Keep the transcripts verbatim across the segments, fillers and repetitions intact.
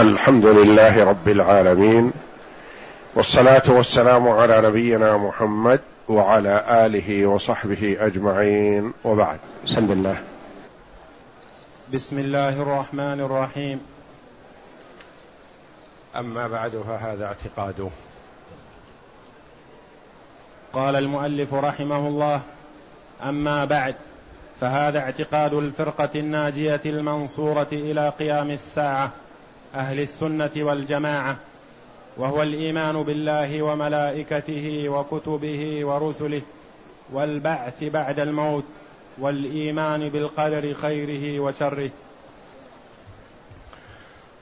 الحمد لله رب العالمين، والصلاة والسلام على نبينا محمد وعلى آله وصحبه أجمعين، وبعد. بسم الله بسم الله الرحمن الرحيم. أما بعد، فهذا اعتقاده. قال المؤلف رحمه الله: أما بعد، فهذا اعتقاد الفرقة الناجية المنصورة إلى قيام الساعة أهل السنة والجماعة، وهو الإيمان بالله وملائكته وكتبه ورسله، والبعث بعد الموت، والإيمان بالقدر خيره وشره.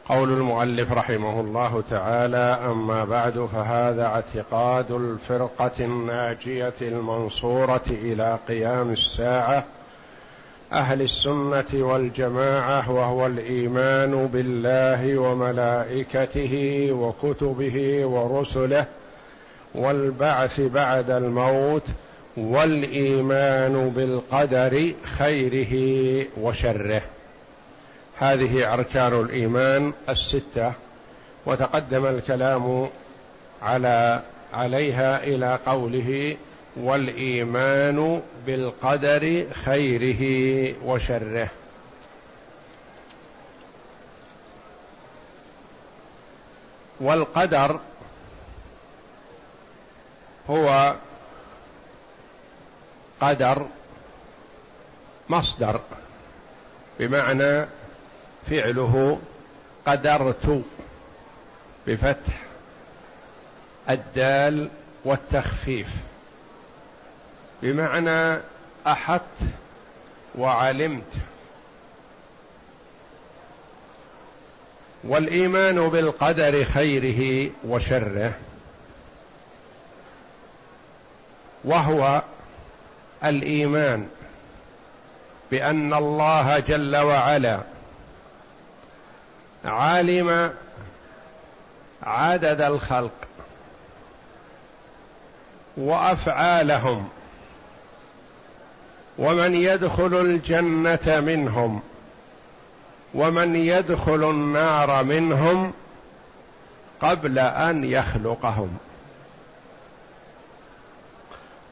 قول المؤلف رحمه الله تعالى: أما بعد، فهذا اعتقاد الفرقة الناجية المنصورة إلى قيام الساعة أهل السنة والجماعة، وهو الإيمان بالله وملائكته وكتبه ورسله، والبعث بعد الموت، والإيمان بالقدر خيره وشره. هذه أركان الإيمان الستة، وتقدم الكلام على عليها إلى قوله: والإيمان بالقدر خيره وشره. والقدر هو قدر مصدر، بمعنى فعله قدرت بفتح الدال والتخفيف، بمعنى أحط وعلمت. والإيمان بالقدر خيره وشره، وهو الإيمان بأن الله جل وعلا عالم عدد الخلق وأفعالهم، ومن يدخل الجنة منهم ومن يدخل النار منهم قبل أن يخلقهم،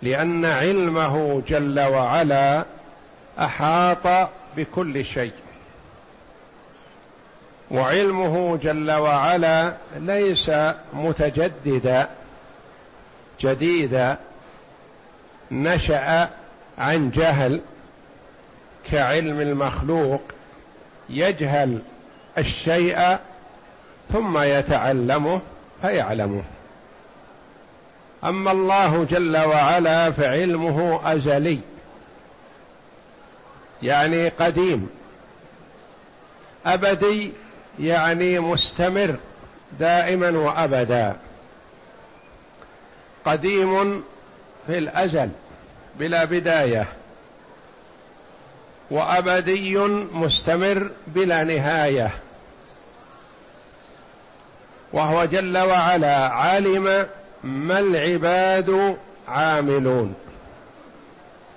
لأن علمه جل وعلا أحاط بكل شيء، وعلمه جل وعلا ليس متجددا جديدا نشأ عن جهل كعلم المخلوق، يجهل الشيء ثم يتعلمه فيعلمه. أما الله جل وعلا فعلمه أزلي، يعني قديم، أبدي، يعني مستمر دائما وأبدا، قديم في الأزل بلا بداية، وأبدي مستمر بلا نهاية. وهو جل وعلا عالم ما العباد عاملون،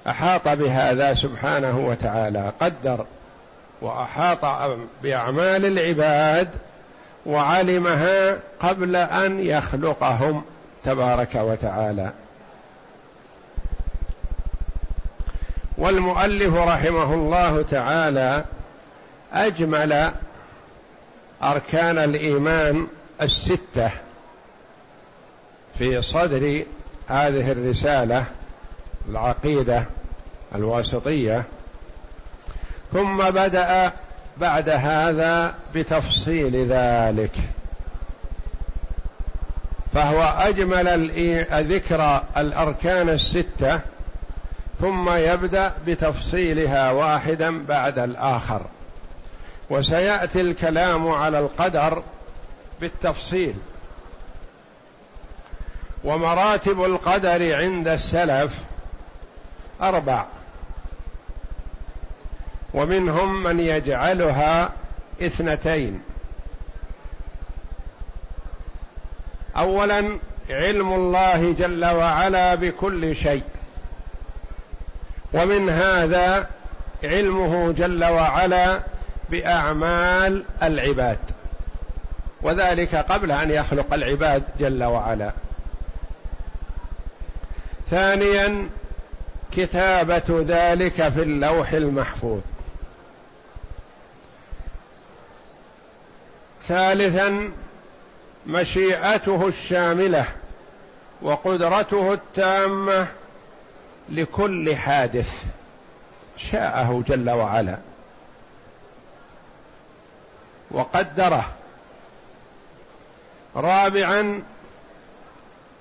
أحاط بهذا سبحانه وتعالى، قدر وأحاط بأعمال العباد وعلمها قبل أن يخلقهم تبارك وتعالى. والمؤلف رحمه الله تعالى أجمل أركان الإيمان الستة في صدر هذه الرسالة العقيدة الواسطية، ثم بدأ بعد هذا بتفصيل ذلك. فهو أجمل ذكر الأركان الستة، ثم يبدأ بتفصيلها واحدا بعد الآخر. وسيأتي الكلام على القدر بالتفصيل، ومراتب القدر عند السلف أربع، ومنهم من يجعلها اثنتين. أولا: علم الله جل وعلا بكل شيء، ومن هذا علمه جل وعلا بأعمال العباد، وذلك قبل أن يخلق العباد جل وعلا. ثانيا كتابة ذلك في اللوح المحفوظ. ثالثا مشيئته الشاملة وقدرته التامة لكل حادث شاءه جل وعلا وقدره. رابعا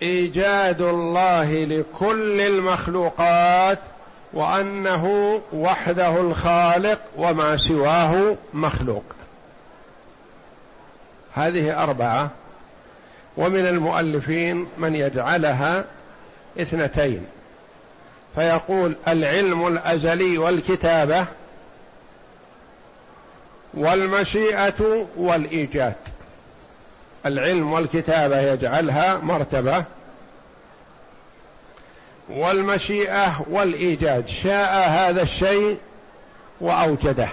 إيجاد الله لكل المخلوقات وأنه وحده الخالق وما سواه مخلوق. هذه أربعة، ومن المؤلفين من يجعلها اثنتين فيقول العلم الأزلي والكتابة، والمشيئة والإيجاد. العلم والكتابة يجعلها مرتبة، والمشيئة والإيجاد شاء هذا الشيء وأوجده.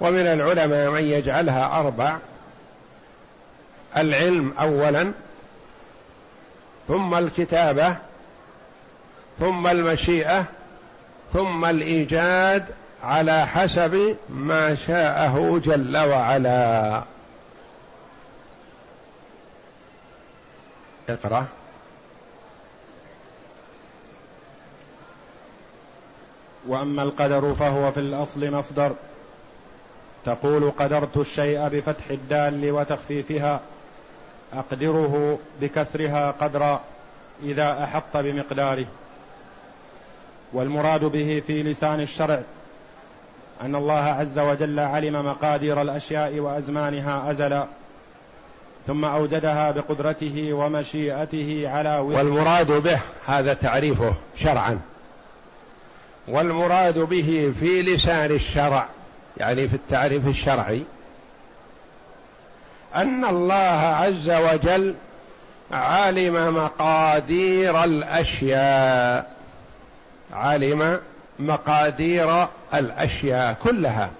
ومن العلماء من يجعلها أربع: العلم أولا، ثم الكتابة، ثم المشيئة، ثم الإيجاد، على حسب ما شاءه جل وعلا. اقرأ. وأما القدر فهو في الأصل مصدر، تقول قدرت الشيء بفتح الدال وتخفيفها، أقدره بكسرها قدرا إذا أحط بمقداره. والمراد به في لسان الشرع أن الله عز وجل علم مقادير الأشياء وأزمانها أزلا، ثم أوجدها بقدرته ومشيئته على وفق. والمراد به، هذا تعريفه شرعا، والمراد به في لسان الشرع يعني في التعريف الشرعي أن الله عز وجل علم مقادير الأشياء، علم مقادير الأشياء كلها،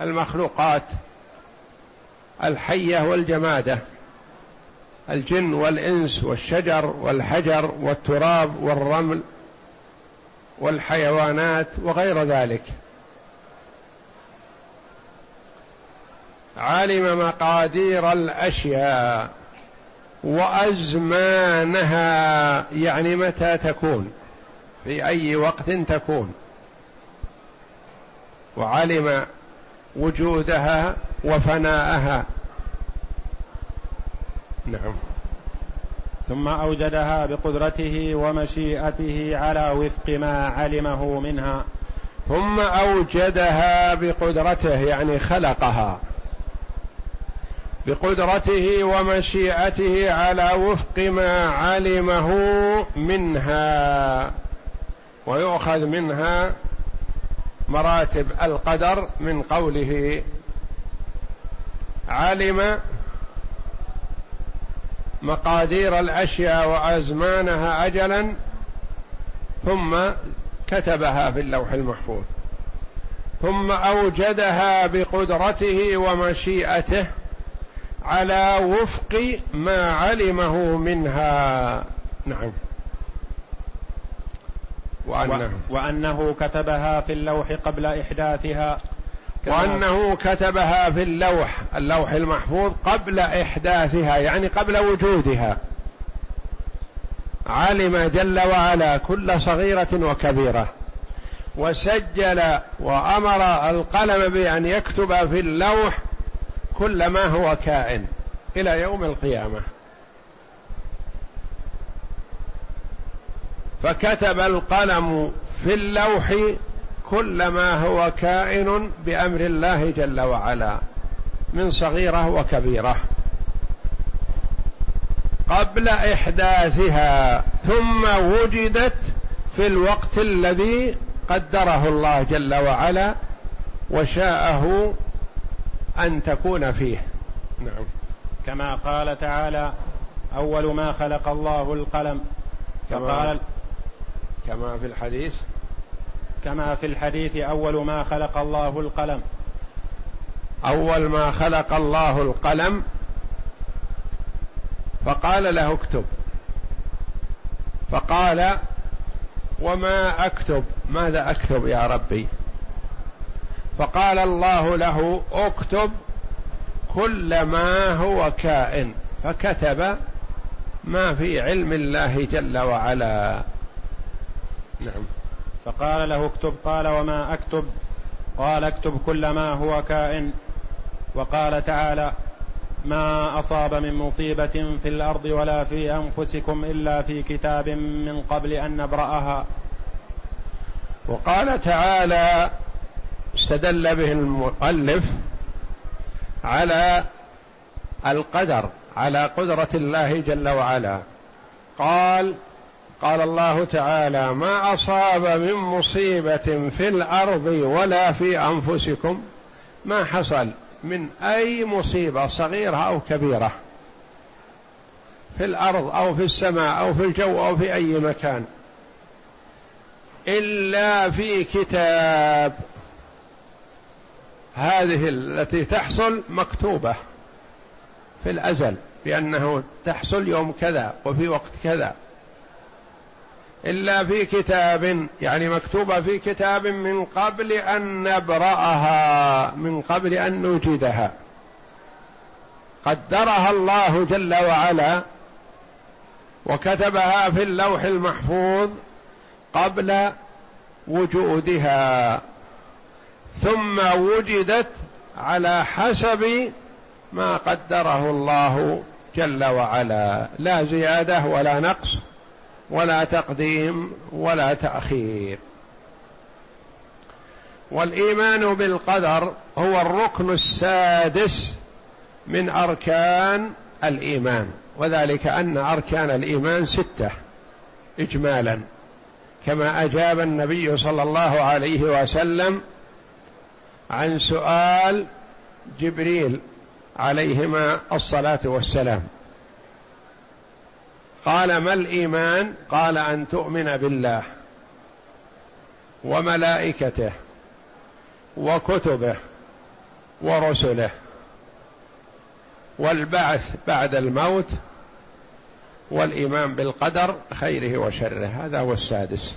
المخلوقات الحية والجمادة، الجن والإنس والشجر والحجر والتراب والرمل والحيوانات وغير ذلك، علم مقادير الأشياء وأزمانها، يعني متى تكون في أي وقت تكون، وعلم وجودها وفناءها. نعم. ثم أوجدها بقدرته ومشيئته على وفق ما علمه منها. ثم أوجدها بقدرته يعني خلقها بقدرته ومشيئته على وفق ما علمه منها. ويؤخذ منها مراتب القدر من قوله علم مقادير الأشياء وأزمانها أجلا ثم كتبها في اللوح المحفوظ، ثم أوجدها بقدرته ومشيئته على وفق ما علمه منها. نعم. وأنه, وأنه كتبها في اللوح قبل إحداثها. وأنه كتبها في اللوح اللوح المحفوظ قبل إحداثها يعني قبل وجودها، علم جل وعلا كل صغيرة وكبيرة، وسجل وأمر القلم بأن يكتب في اللوح كل ما هو كائن إلى يوم القيامة. فكتب القلم في اللوح كل ما هو كائن بأمر الله جل وعلا من صغيرة وكبيرة قبل إحداثها، ثم وجدت في الوقت الذي قدره الله جل وعلا وشاءه أن تكون فيه. نعم. كما قال تعالى أول ما خلق الله القلم، فقال كما في الحديث كما في الحديث أول ما خلق الله القلم أول ما خلق الله القلم فقال له اكتب، فقال وما أكتب، ماذا أكتب يا ربي؟ فقال الله له اكتب كل ما هو كائن، فكتب ما في علم الله جل وعلا. نعم. فقال له اكتب، قال وما أكتب؟ قال اكتب كل ما هو كائن. وقال تعالى ما أصاب من مصيبة في الأرض ولا في أنفسكم إلا في كتاب من قبل أن نبرأها. وقال تعالى استدل به المؤلف على القدر، على قدرة الله جل وعلا. قال قال الله تعالى ما أصاب من مصيبة في الأرض ولا في أنفسكم، ما حصل من أي مصيبة صغيرة أو كبيرة في الأرض أو في السماء أو في الجو أو في أي مكان إلا في كتاب، هذه التي تحصل مكتوبة في الأزل بأنه تحصل يوم كذا وفي وقت كذا، إلا في كتاب يعني مكتوبة في كتاب من قبل أن نبرأها، من قبل أن نوجدها، قدرها الله جل وعلا وكتبها في اللوح المحفوظ قبل وجودها، ثم وجدت على حسب ما قدره الله جل وعلا، لا زيادة ولا نقص ولا تقديم ولا تأخير. والإيمان بالقدر هو الركن السادس من أركان الإيمان، وذلك أن أركان الإيمان ستة إجمالا، كما أجاب النبي صلى الله عليه وسلم عن سؤال جبريل عليهما الصلاة والسلام، قال ما الإيمان؟ قال أن تؤمن بالله وملائكته وكتبه ورسله والبعث بعد الموت والإيمان بالقدر خيره وشره، هذا هو السادس.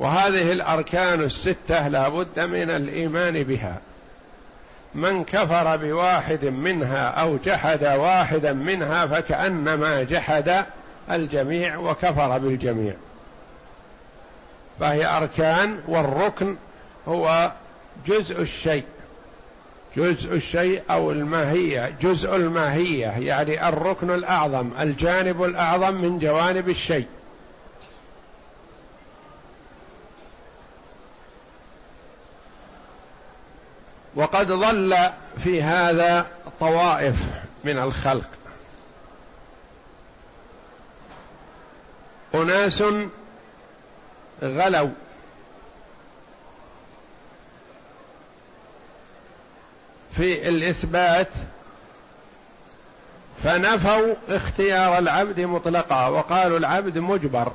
وهذه الأركان الستة لا بد من الإيمان بها، من كفر بواحد منها أو جحد واحدا منها فكأنما جحد الجميع وكفر بالجميع. فهي أركان، والركن هو جزء الشيء، جزء الشيء أو الماهية، جزء الماهية يعني الركن الأعظم، الجانب الأعظم من جوانب الشيء. وقد ضل في هذا طوائف من الخلق، أناس غلوا في الإثبات فنفوا اختيار العبد مطلقا، وقالوا العبد مجبر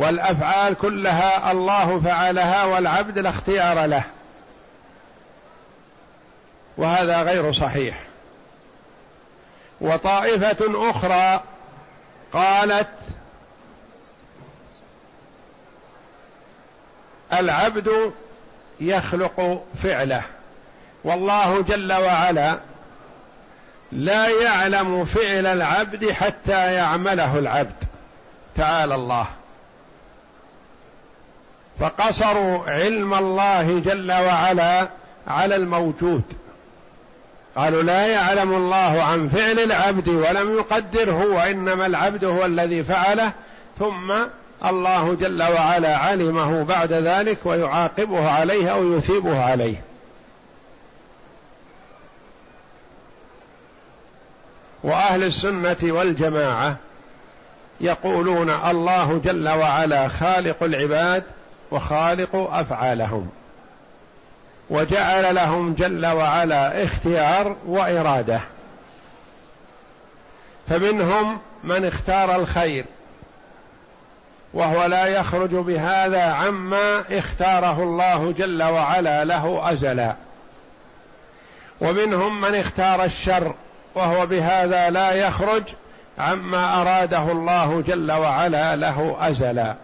والأفعال كلها الله فعلها والعبد لا اختيار له، وهذا غير صحيح. وطائفة أخرى قالت العبد يخلق فعله، والله جل وعلا لا يعلم فعل العبد حتى يعمله العبد، تعالى الله. فقصروا علم الله جل وعلا على الموجود، قالوا لا يعلم الله عن فعل العبد ولم يقدره، وإنما العبد هو الذي فعله، ثم الله جل وعلا علمه بعد ذلك ويعاقبه عليه أو يثيبه عليه. وأهل السنة والجماعة يقولون الله جل وعلا خالق العباد وخالق أفعالهم، وجعل لهم جل وعلا اختيار وإرادة، فمنهم من اختار الخير وهو لا يخرج بهذا عما اختاره الله جل وعلا له أزلا. ومنهم من اختار الشر وهو بهذا لا يخرج عما أراده الله جل وعلا له أزلا،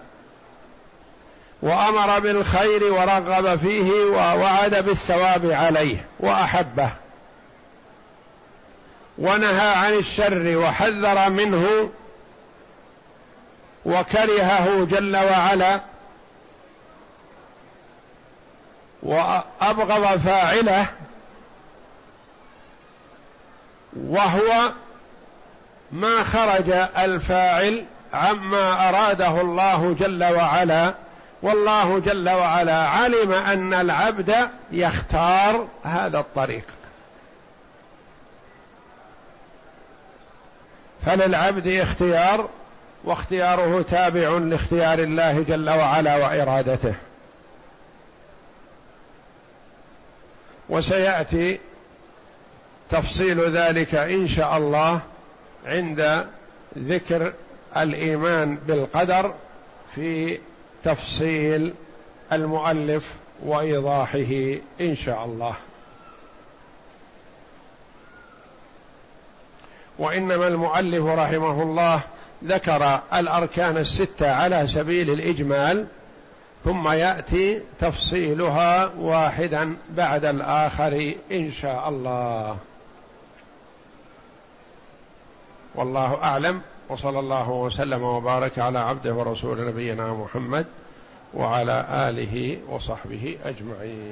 وأمر بالخير ورغب فيه ووعد بالثواب عليه وأحبه، ونهى عن الشر وحذر منه وكرهه جل وعلا، وأبغض فاعله، وهو ما خرج الفاعل عما أراده الله جل وعلا. والله جل وعلا علم أن العبد يختار هذا الطريق، فللعبد اختيار، واختياره تابع لاختيار الله جل وعلا وإرادته. وسيأتي تفصيل ذلك إن شاء الله عند ذكر الإيمان بالقدر في تفصيل المؤلف وإيضاحه إن شاء الله. وإنما المؤلف رحمه الله ذكر الأركان الستة على سبيل الإجمال، ثم يأتي تفصيلها واحدا بعد الآخر إن شاء الله. والله أعلم، وصلى الله وسلم وبارك على عبده ورسوله نبينا محمد وعلى آله وصحبه أجمعين.